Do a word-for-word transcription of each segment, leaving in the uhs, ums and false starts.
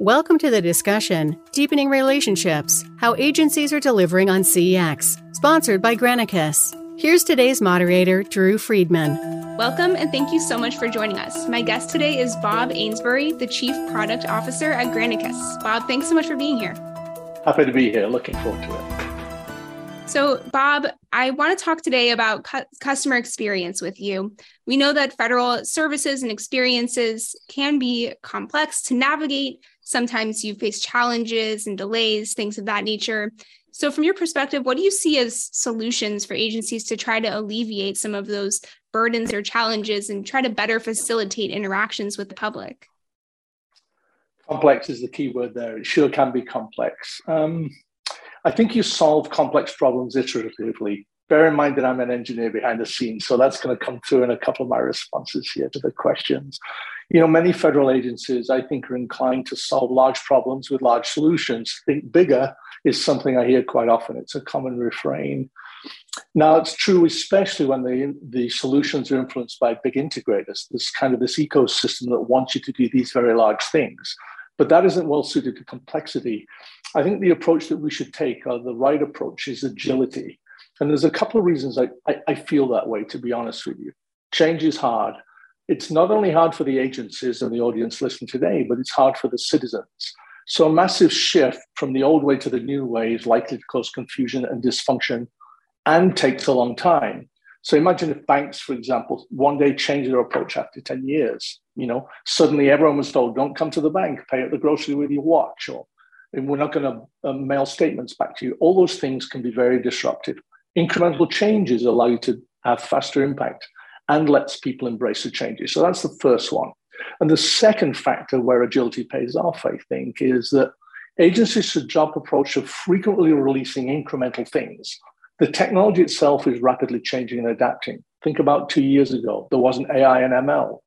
Welcome to the discussion, Deepening Relationships, How Agencies Are Delivering on C X, sponsored by Granicus. Here's today's moderator, Drew Friedman. Welcome, and thank you so much for joining us. My guest today is Bob Ainsbury, the Chief Product Officer at Granicus. Bob, thanks so much for being here. Happy to be here. Looking forward to it. So, Bob, I want to talk today about cu- customer experience with you. We know that federal services and experiences can be complex to navigate. Sometimes you face challenges and delays, things of that nature. So from your perspective, what do you see as solutions for agencies to try to alleviate some of those burdens or challenges and try to better facilitate interactions with the public? Complex is the key word there. It sure can be complex. Um, I think you solve complex problems iteratively. Bear in mind that I'm an engineer behind the scenes, so that's going to come through in a couple of my responses here to the questions. You know, many federal agencies, I think, are inclined to solve large problems with large solutions. Think bigger is something I hear quite often. It's a common refrain. Now, it's true, especially when the, the solutions are influenced by big integrators, this kind of this ecosystem that wants you to do these very large things. But that isn't well suited to complexity. I think the approach that we should take, or the right approach, is agility. And there's a couple of reasons I, I, I feel that way, to be honest with you. Change is hard. It's not only hard for the agencies and the audience listening today, but it's hard for the citizens. So a massive shift from the old way to the new way is likely to cause confusion and dysfunction and takes a long time. So imagine if banks, for example, one day change their approach after ten years. You know, suddenly everyone was told, don't come to the bank, pay at the grocery with your watch, or we're not going to uh, mail statements back to you. All those things can be very disruptive. Incremental changes allow you to have faster impact and lets people embrace the changes. So that's the first one. And the second factor where agility pays off, I think, is that agencies should drop approach of frequently releasing incremental things. The technology itself is rapidly changing and adapting. Think about two years ago, there wasn't A I and M L.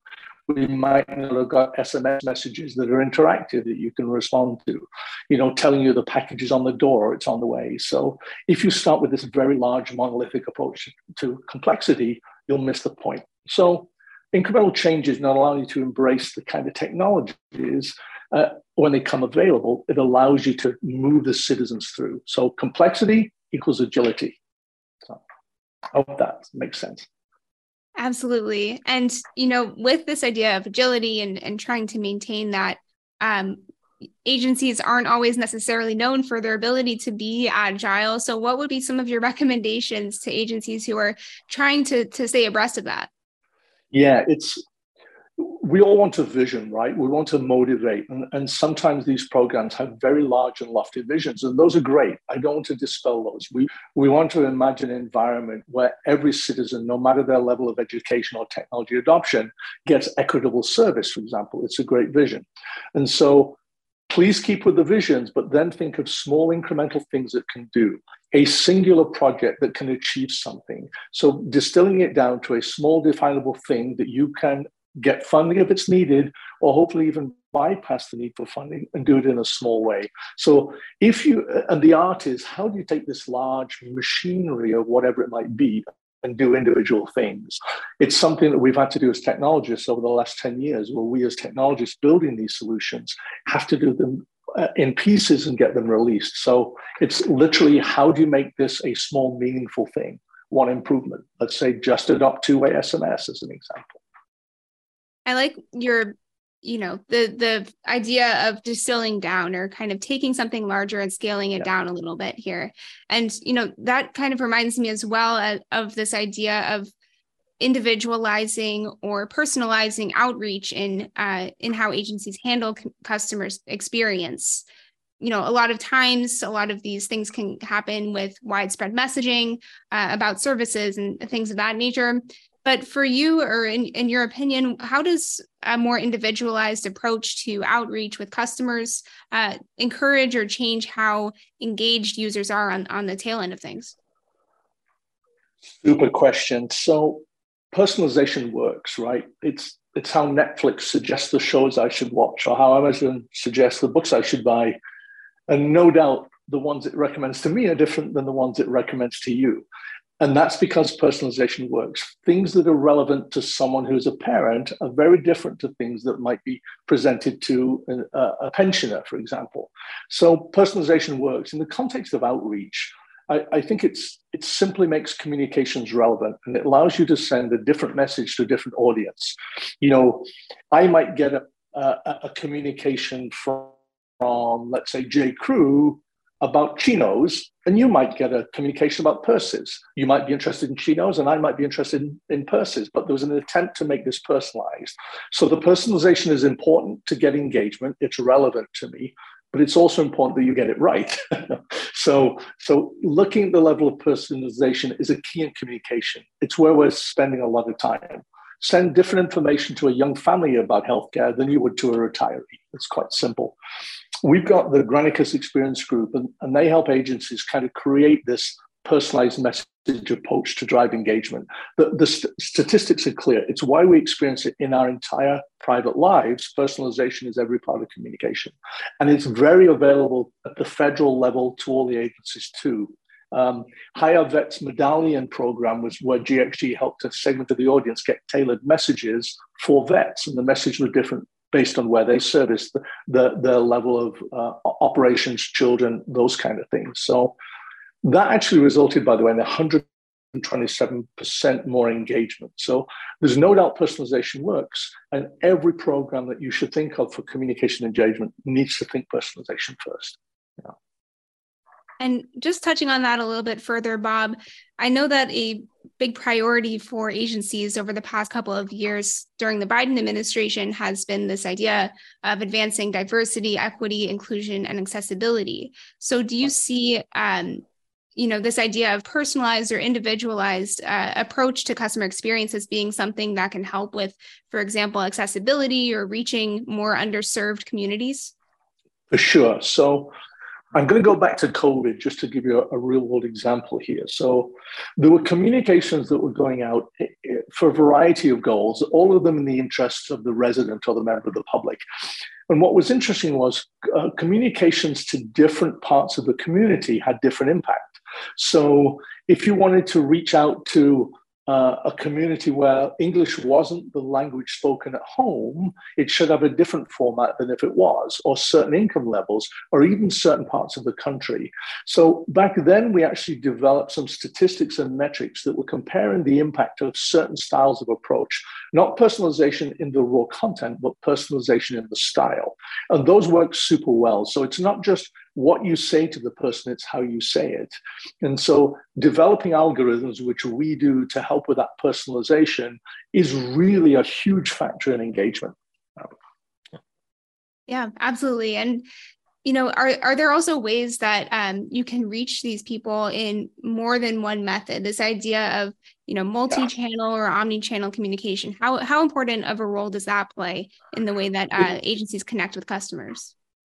We might not have got S M S messages that are interactive that you can respond to, you know, telling you the package is on the door or it's on the way. So if you start with this very large monolithic approach to complexity, you'll miss the point. So incremental changes not allow you to embrace the kind of technologies uh, when they come available. It allows you to move the citizens through. So complexity equals agility. So I hope that makes sense. Absolutely. And, you know, with this idea of agility and, and trying to maintain that, um, agencies aren't always necessarily known for their ability to be agile. So what would be some of your recommendations to agencies who are trying to, to stay abreast of that? Yeah, it's, we all want a vision, right? We want to motivate. And, and sometimes these programs have very large and lofty visions, and those are great. I don't want to dispel those. We, we want to imagine an environment where every citizen, no matter their level of education or technology adoption, gets equitable service, for example. It's a great vision. And so please keep with the visions, but then think of small incremental things that can do, a singular project that can achieve something. So distilling it down to a small definable thing that you can get funding if it's needed, or hopefully even bypass the need for funding and do it in a small way. So if you, and the art is, how do you take this large machinery of whatever it might be and do individual things? It's something that we've had to do as technologists over the last ten years, where we as technologists building these solutions have to do them in pieces and get them released. So it's literally, how do you make this a small, meaningful thing? One improvement, let's say just adopt two-way S M S as an example. I like your, you know, the the idea of distilling down, or kind of taking something larger and scaling it yeah. down a little bit here. And, you know, that kind of reminds me as well of, of this idea of individualizing or personalizing outreach in uh, in how agencies handle c- customers' experience. You know, a lot of times, a lot of these things can happen with widespread messaging uh, about services and things of that nature. But for you, or in, in your opinion, how does a more individualized approach to outreach with customers uh, encourage or change how engaged users are on, on the tail end of things? Super question. So personalization works, right? It's it's how Netflix suggests the shows I should watch, or how Amazon suggests the books I should buy. And no doubt the ones it recommends to me are different than the ones it recommends to you. And that's because personalization works. Things that are relevant to someone who's a parent are very different to things that might be presented to a, a pensioner, for example. So personalization works. In the context of outreach, I, I think it's it simply makes communications relevant, and it allows you to send a different message to a different audience. You know, I might get a, a, a communication from, from, let's say, J. Crew about chinos, and you might get a communication about purses. You might be interested in chinos, and I might be interested in, in purses, but there was an attempt to make this personalized. So the personalization is important to get engagement. It's relevant to me, but it's also important that you get it right. so, so looking at the level of personalization is a key in communication. It's where we're spending a lot of time. Send different information to a young family about healthcare than you would to a retiree. It's quite simple. We've got the Granicus Experience Group, and, and they help agencies kind of create this personalized message approach to drive engagement. The, the st- statistics are clear. It's why we experience it in our entire private lives. Personalization is every part of communication. And it's very available at the federal level to all the agencies too. Um, Hire Vets Medallion Program was where G X G helped a segment of the audience get tailored messages for vets, and the messages were different based on where they service, the, the, the level of uh, operations, children, those kind of things. So that actually resulted, by the way, in one hundred twenty-seven percent more engagement. So there's no doubt personalization works, and every program that you should think of for communication engagement needs to think personalization first. Yeah. And just touching on that a little bit further, Bob, I know that a big priority for agencies over the past couple of years during the Biden administration has been this idea of advancing diversity, equity, inclusion, and accessibility. So do you see, um, you know, this idea of personalized or individualized uh, approach to customer experience as being something that can help with, for example, accessibility or reaching more underserved communities? For sure. So I'm going to go back to COVID just to give you a, a real world example here. So there were communications that were going out for a variety of goals, all of them in the interests of the resident or the member of the public. And what was interesting was uh, communications to different parts of the community had different impact. So if you wanted to reach out to Uh, a community where English wasn't the language spoken at home, it should have a different format than if it was, or certain income levels, or even certain parts of the country. So back then, we actually developed some statistics and metrics that were comparing the impact of certain styles of approach, not personalization in the raw content, but personalization in the style. And those work super well. So it's not just what you say to the person, it's how you say it. And so developing algorithms, which we do to help with that personalization, is really a huge factor in engagement. Yeah, absolutely. And, you know, are, are there also ways that um, you can reach these people in more than one method? This idea of, you know, multi-channel or omni-channel communication, how, how important of a role does that play in the way that uh, agencies connect with customers?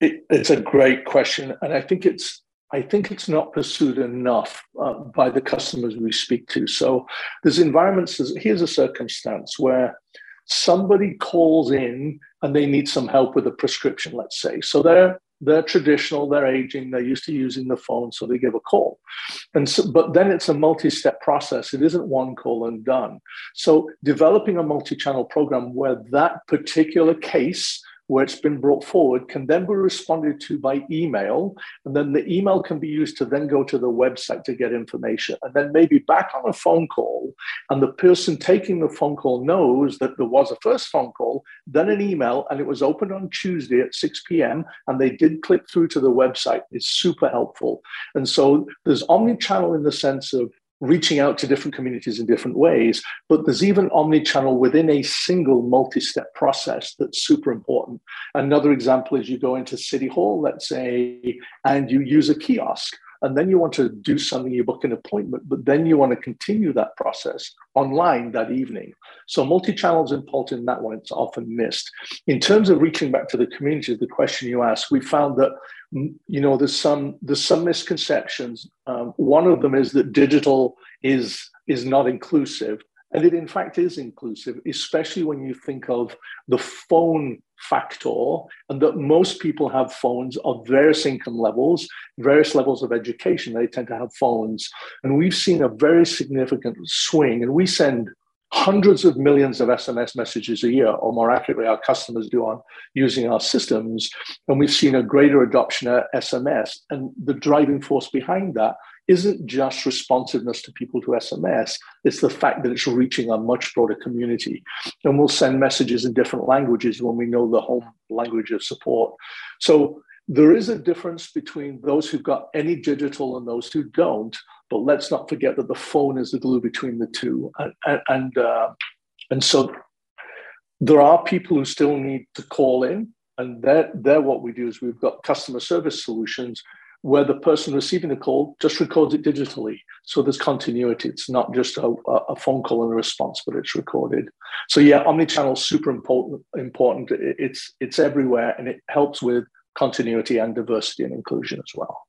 It, it's a great question, and I think it's I think it's not pursued enough uh, by the customers we speak to. So there's environments. There's, here's a circumstance where somebody calls in and they need some help with a prescription, let's say. So they're they're traditional, they're aging, they're used to using the phone, so they give a call. And so, but then it's a multi-step process. It isn't one call and done. So developing a multi-channel program where that particular case, where it's been brought forward, can then be responded to by email. And then the email can be used to then go to the website to get information. And then maybe back on a phone call, and the person taking the phone call knows that there was a first phone call, then an email, and it was opened on Tuesday at six p.m. and they did click through to the website. It's super helpful. And so there's omnichannel in the sense of reaching out to different communities in different ways, but there's even omni-channel within a single multi-step process that's super important. Another example is you go into City Hall, let's say, and you use a kiosk, and then you want to do something, you book an appointment, but then you want to continue that process online that evening. So multi-channel is important in that one, it's often missed. In terms of reaching back to the community, the question you asked, we found that, you know, there's some there's some misconceptions. Um, one of them is that digital is is not inclusive, and it in fact is inclusive, especially when you think of the phone factor, and that most people have phones of various income levels, various levels of education. They tend to have phones. And we've seen a very significant swing. And we send hundreds of millions of S M S messages a year, or more accurately, our customers do, on using our systems. And we've seen a greater adoption of S M S. And the driving force behind that isn't just responsiveness to people to S M S, it's the fact that it's reaching a much broader community. And we'll send messages in different languages when we know the home language of support. So there is a difference between those who've got any digital and those who don't, but let's not forget that the phone is the glue between the two. And, and, uh, and so there are people who still need to call in, and they're, they're what we do is we've got customer service solutions where the person receiving the call just records it digitally. So there's continuity. It's not just a, a phone call and a response, but it's recorded. So yeah, omnichannel is super important. important. It's, it's everywhere, and it helps with continuity and diversity and inclusion as well.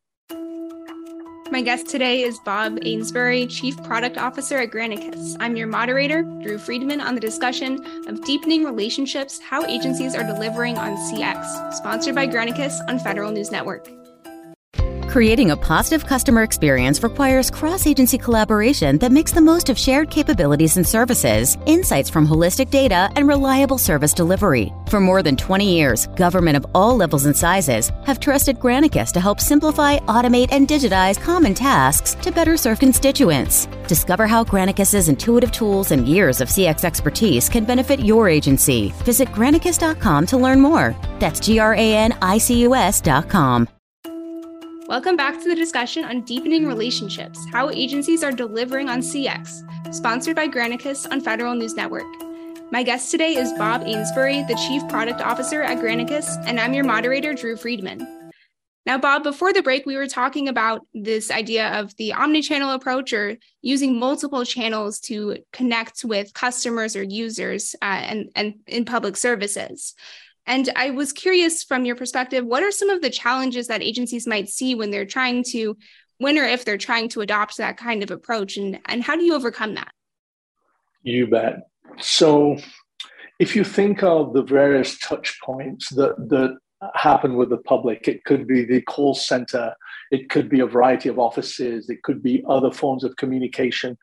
My guest today is Bob Ainsbury, Chief Product Officer at Granicus. I'm your moderator, Drew Friedman, on the discussion of deepening relationships, how agencies are delivering on C X, sponsored by Granicus on Federal News Network. Creating a positive customer experience requires cross-agency collaboration that makes the most of shared capabilities and services, insights from holistic data, and reliable service delivery. For more than twenty years, government of all levels and sizes have trusted Granicus to help simplify, automate, and digitize common tasks to better serve constituents. Discover how Granicus's intuitive tools and years of C X expertise can benefit your agency. Visit granicus dot com to learn more. That's G R A N I C U S dot com. Welcome back to the discussion on deepening relationships, how agencies are delivering on C X, sponsored by Granicus on Federal News Network. My guest today is Bob Ainsbury, the Chief Product Officer at Granicus, and I'm your moderator, Drew Friedman. Now, Bob, before the break, we were talking about this idea of the omnichannel approach, or using multiple channels to connect with customers or users uh, and, and in public services. And I was curious, from your perspective, what are some of the challenges that agencies might see when they're trying to, when or if they're trying to adopt that kind of approach, and, and how do you overcome that? You bet. So if you think of the various touch points that, that happen with the public, it could be the call center, it could be a variety of offices, it could be other forms of communication.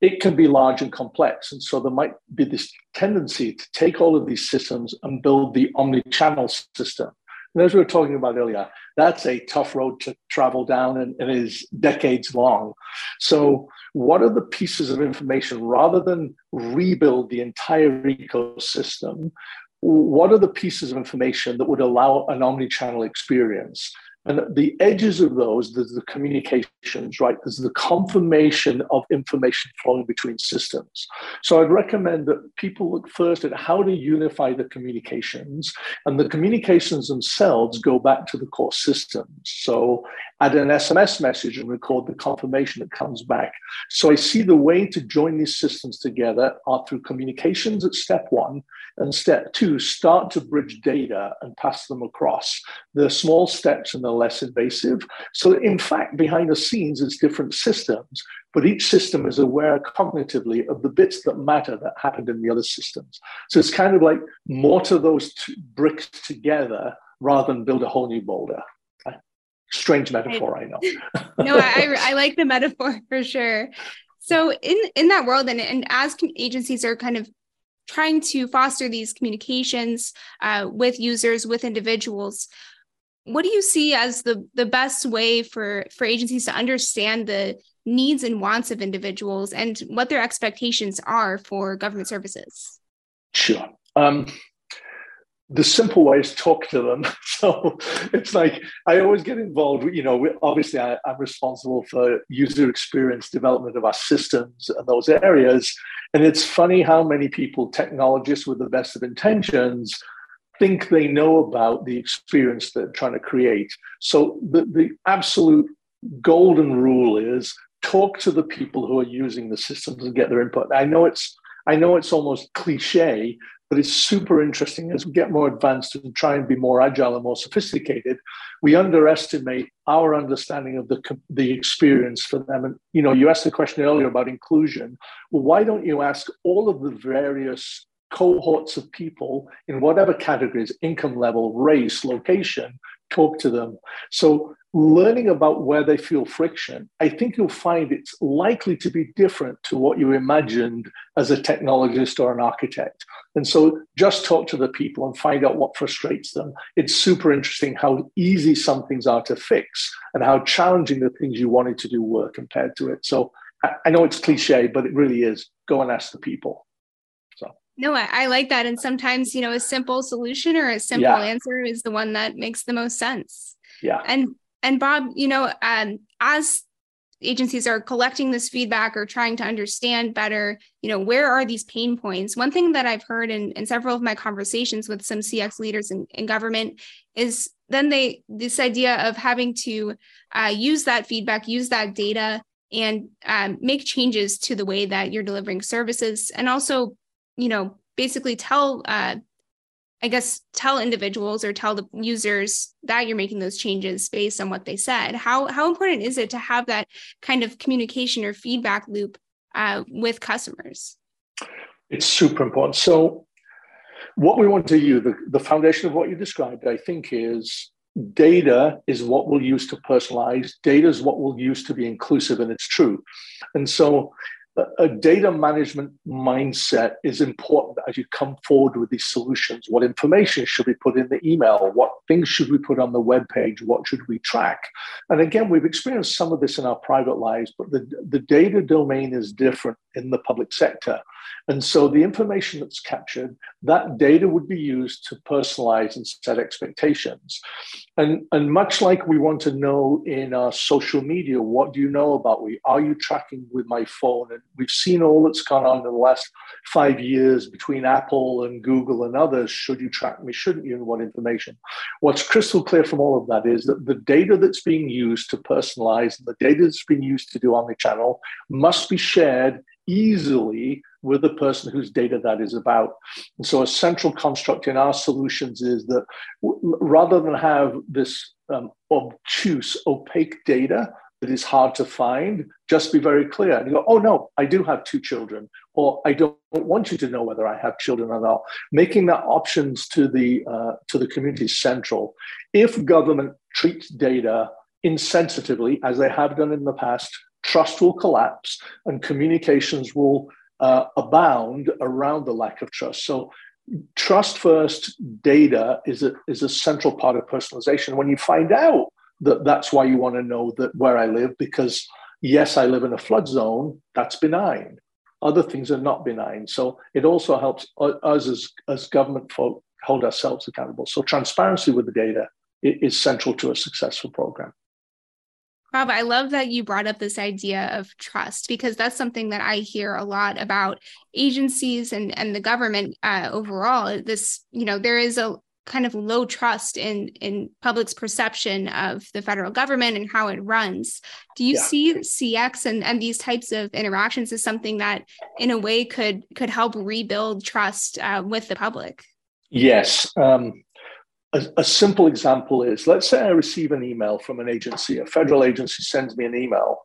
It can be large and complex. And so there might be this tendency to take all of these systems and build the omni-channel system. And as we were talking about earlier, that's a tough road to travel down, and, and is decades long. So what are the pieces of information, rather than rebuild the entire ecosystem, what are the pieces of information that would allow an omni-channel experience? And at the edges of those, there's the communications, right? There's the confirmation of information flowing between systems. So I'd recommend that people look first at how to unify the communications, and the communications themselves go back to the core systems. So add an S M S message and record the confirmation that comes back. So I see the way to join these systems together are through communications at step one, and step two, start to bridge data and pass them across. They're small steps and they're less invasive. So in fact, behind the scenes, it's different systems, but each system is aware cognitively of the bits that matter that happened in the other systems. So it's kind of like mortar those two bricks together rather than build a whole new boulder. Strange metaphor, I, I know. No, I, I like the metaphor for sure. So in, in that world, and, and as agencies are kind of trying to foster these communications uh, with users, with individuals, what do you see as the, the best way for, for agencies to understand the needs and wants of individuals and what their expectations are for government services? Sure. Um, the simple way is talk to them. So it's like, I always get involved, you know, obviously I, I'm responsible for user experience development of our systems and those areas. And it's funny how many people, technologists with the best of intentions, think they know about the experience they're trying to create. So the, the absolute golden rule is talk to the people who are using the systems and get their input. I know it's, I know it's almost cliche, but it's super interesting. As we get more advanced and try and be more agile and more sophisticated, we underestimate our understanding of the, the experience for them. And, you know, you asked the question earlier about inclusion. Well, why don't you ask all of the various cohorts of people in whatever categories, income level, race, location, talk to them. So learning about where they feel friction, I think you'll find it's likely to be different to what you imagined as a technologist or an architect. And so just talk to the people and find out what frustrates them. It's super interesting how easy some things are to fix and how challenging the things you wanted to do were compared to it. So I know it's cliche, but it really is. Go and ask the people. So. No, I, I like that. And sometimes, you know, a simple solution or a simple yeah. answer is the one that makes the most sense. Yeah. And, and Bob, you know, um, as agencies are collecting this feedback or trying to understand better, you know, where are these pain points? One thing that I've heard in, in several of my conversations with some C X leaders in, in government is then they, this idea of having to uh, use that feedback, use that data, and um, make changes to the way that you're delivering services, and also, you know, basically tell, uh, I guess, tell individuals or tell the users that you're making those changes based on what they said. How how important is it to have that kind of communication or feedback loop uh, with customers? It's super important. So what we want to do, the, the foundation of what you described, I think, is data is what we'll use to personalize. Data is what we'll use to be inclusive, and it's true. And so a data management mindset is important as you come forward with these solutions. What information should we put in the email? What things should we put on the web page? What should we track? And again, we've experienced some of this in our private lives, but the, the data domain is different in the public sector. And so the information that's captured, that data would be used to personalize and set expectations. And, and much like we want to know in our social media, what do you know about me? Are you tracking with my phone? And we've seen all that's gone on in the last five years between Apple and Google and others. Should you track me? Shouldn't you? And what information? What's crystal clear from all of that is that the data that's being used to personalize, and the data that's being used to do omnichannel, must be shared easily with the person whose data that is about. And so a central construct in our solutions is that w- rather than have this um, obtuse, opaque data that is hard to find, just be very clear. And you go, oh no, I do have two children, or I don't want you to know whether I have children or not. Making that options to the, uh, to the community central. If government treats data insensitively, as they have done in the past, trust will collapse and communications will uh, abound around the lack of trust. So trust first, data is a, is a central part of personalization. When you find out that that's why you want to know that where I live, because yes, I live in a flood zone, that's benign. Other things are not benign. So it also helps us as, as government folk hold ourselves accountable. So transparency with the data is central to a successful program. Bob, I love that you brought up this idea of trust, because that's something that I hear a lot about agencies and, and the government uh, overall. This, you know, there is a kind of low trust in, in public's perception of the federal government and how it runs. Do you yeah. see C X and, and these types of interactions as something that in a way could, could help rebuild trust uh, with the public? Yes. Um, A, a simple example is, let's say I receive an email from an agency, a federal agency sends me an email,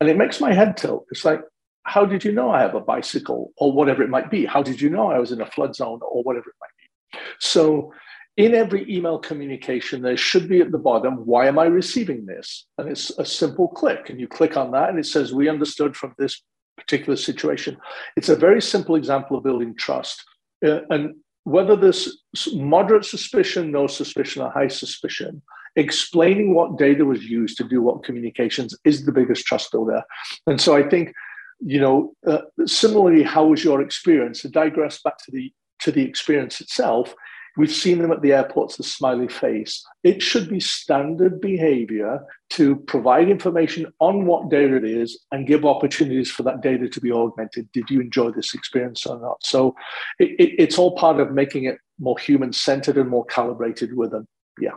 and it makes my head tilt. It's like, how did you know I have a bicycle, or whatever it might be? How did you know I was in a flood zone, or whatever it might be? So in every email communication, there should be at the bottom, why am I receiving this? And it's a simple click, and you click on that, and it says, we understood from this particular situation. It's a very simple example of building trust. Uh, and whether there's moderate suspicion, no suspicion, or high suspicion, explaining what data was used to do what communications is the biggest trust builder. And so I think, you know, uh, similarly, how was your experience? To digress back to the to the experience itself, we've seen them at the airports, the smiley face. It should be standard behavior to provide information on what data it is and give opportunities for that data to be augmented. Did you enjoy this experience or not? So it, it, it's all part of making it more human-centered and more calibrated with them. Yeah.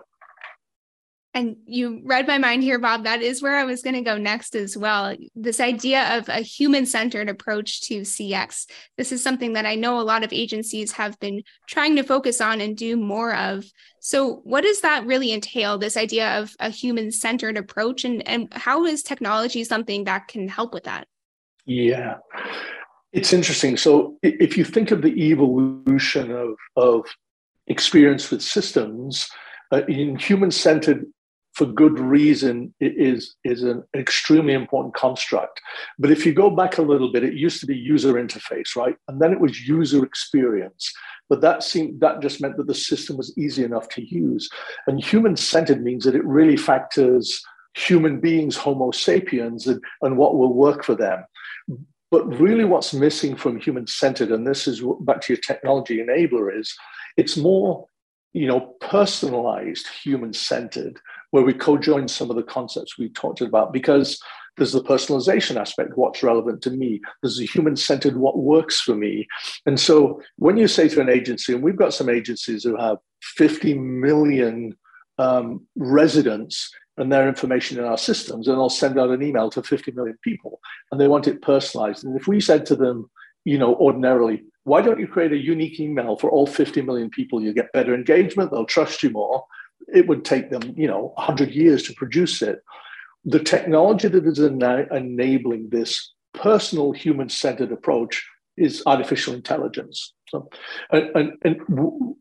And you read my mind here, Bob. That is where I was going to go next as well. This idea of a human-centered approach to C X. This is something that I know a lot of agencies have been trying to focus on and do more of. So what does that really entail, this idea of a human-centered approach? And, and how is technology something that can help with that? Yeah. It's interesting. So if you think of the evolution of, of experience with systems, uh, in human-centered, for good reason, is, is an extremely important construct. But if you go back a little bit, it used to be user interface, right? And then it was user experience. But that seemed, that just meant that the system was easy enough to use. And human-centered means that it really factors human beings, Homo sapiens, and, and what will work for them. But really what's missing from human-centered, and this is back to your technology enabler, is it's more, you know, personalized, human-centered, where we co-join some of the concepts we talked about, because there's the personalization aspect, what's relevant to me. There's the human-centered, what works for me. And so when you say to an agency, and we've got some agencies who have fifty million um, residents and their information in our systems, and I'll send out an email to fifty million people, and they want it personalized. And if we said to them, you know, ordinarily, why don't you create a unique email for all fifty million people? You get better engagement, they'll trust you more. It would take them, you know, one hundred years to produce it. The technology that is ena- enabling this personal human-centered approach is artificial intelligence. So, and, and, and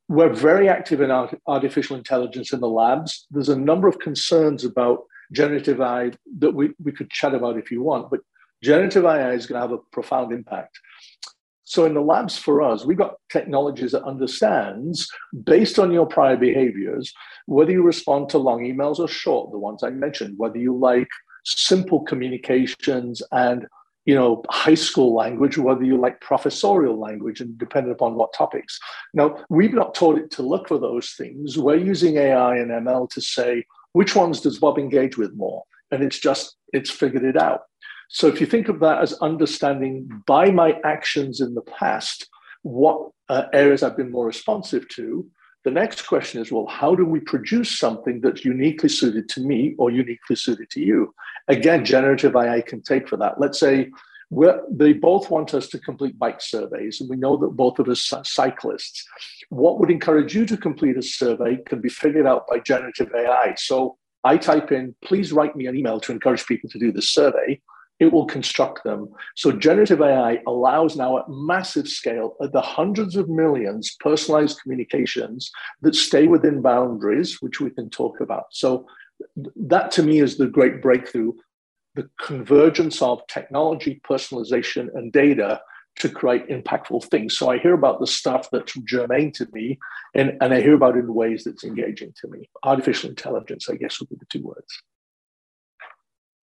we're very active in art- artificial intelligence in the labs. There's a number of concerns about generative A I that we, we could chat about if you want, but generative A I is going to have a profound impact. So in the labs for us, we've got technologies that understands, based on your prior behaviors, whether you respond to long emails or short, the ones I mentioned, whether you like simple communications and, you know, high school language, whether you like professorial language, and depending upon what topics. Now, we've not taught it to look for those things. We're using A I and M L to say, which ones does Bob engage with more? And it's just, it's figured it out. So if you think of that as understanding by my actions in the past, what uh, areas I've been more responsive to, the next question is, well, how do we produce something that's uniquely suited to me or uniquely suited to you? Again, generative A I can take for that. Let's say we're, they both want us to complete bike surveys, and we know that both of us are cyclists. What would encourage you to complete a survey can be figured out by generative A I. So I type in, please write me an email to encourage people to do this survey. It will construct them. So generative A I allows now at massive scale, at the hundreds of millions, personalized communications that stay within boundaries, which we can talk about. So that to me is the great breakthrough, the convergence of technology, personalization, and data to create impactful things. So I hear about the stuff that's germane to me, and, and I hear about it in ways that's engaging to me. Artificial intelligence, I guess, would be the two words.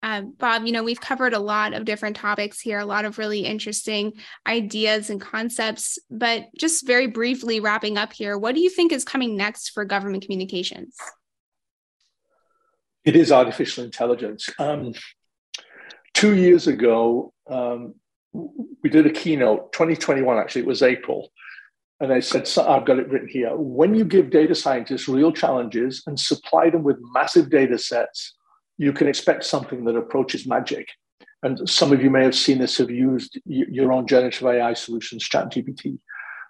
Um, Bob, you know, we've covered a lot of different topics here, a lot of really interesting ideas and concepts, but just very briefly wrapping up here, what do you think is coming next for government communications? It is artificial intelligence. Um, two years ago, um, we did a keynote, twenty twenty-one, actually, it was April. And I said, so I've got it written here. When you give data scientists real challenges and supply them with massive data sets, you can expect something that approaches magic. And some of you may have seen this, have used your own generative A I solutions, ChatGPT.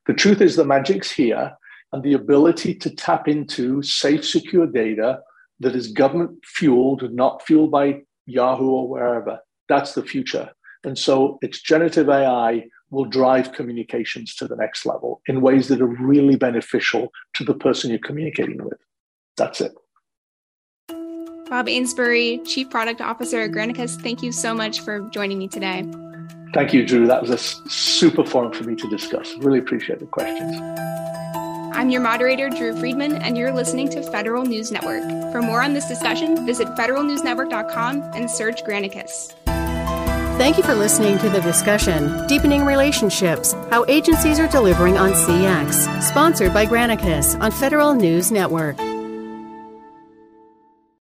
The truth is the magic's here, and the ability to tap into safe, secure data that is government-fueled, not fueled by Yahoo or wherever, that's the future. And so it's generative A I will drive communications to the next level in ways that are really beneficial to the person you're communicating with. That's it. Bob Ainsbury, Chief Product Officer at Granicus, thank you so much for joining me today. Thank you, Drew. That was a super forum for me to discuss. Really appreciate the questions. I'm your moderator, Drew Friedman, and you're listening to Federal News Network. For more on this discussion, visit federal news network dot com and search Granicus. Thank you for listening to the discussion, Deepening Relationships, How Agencies Are Delivering on C X, sponsored by Granicus on Federal News Network.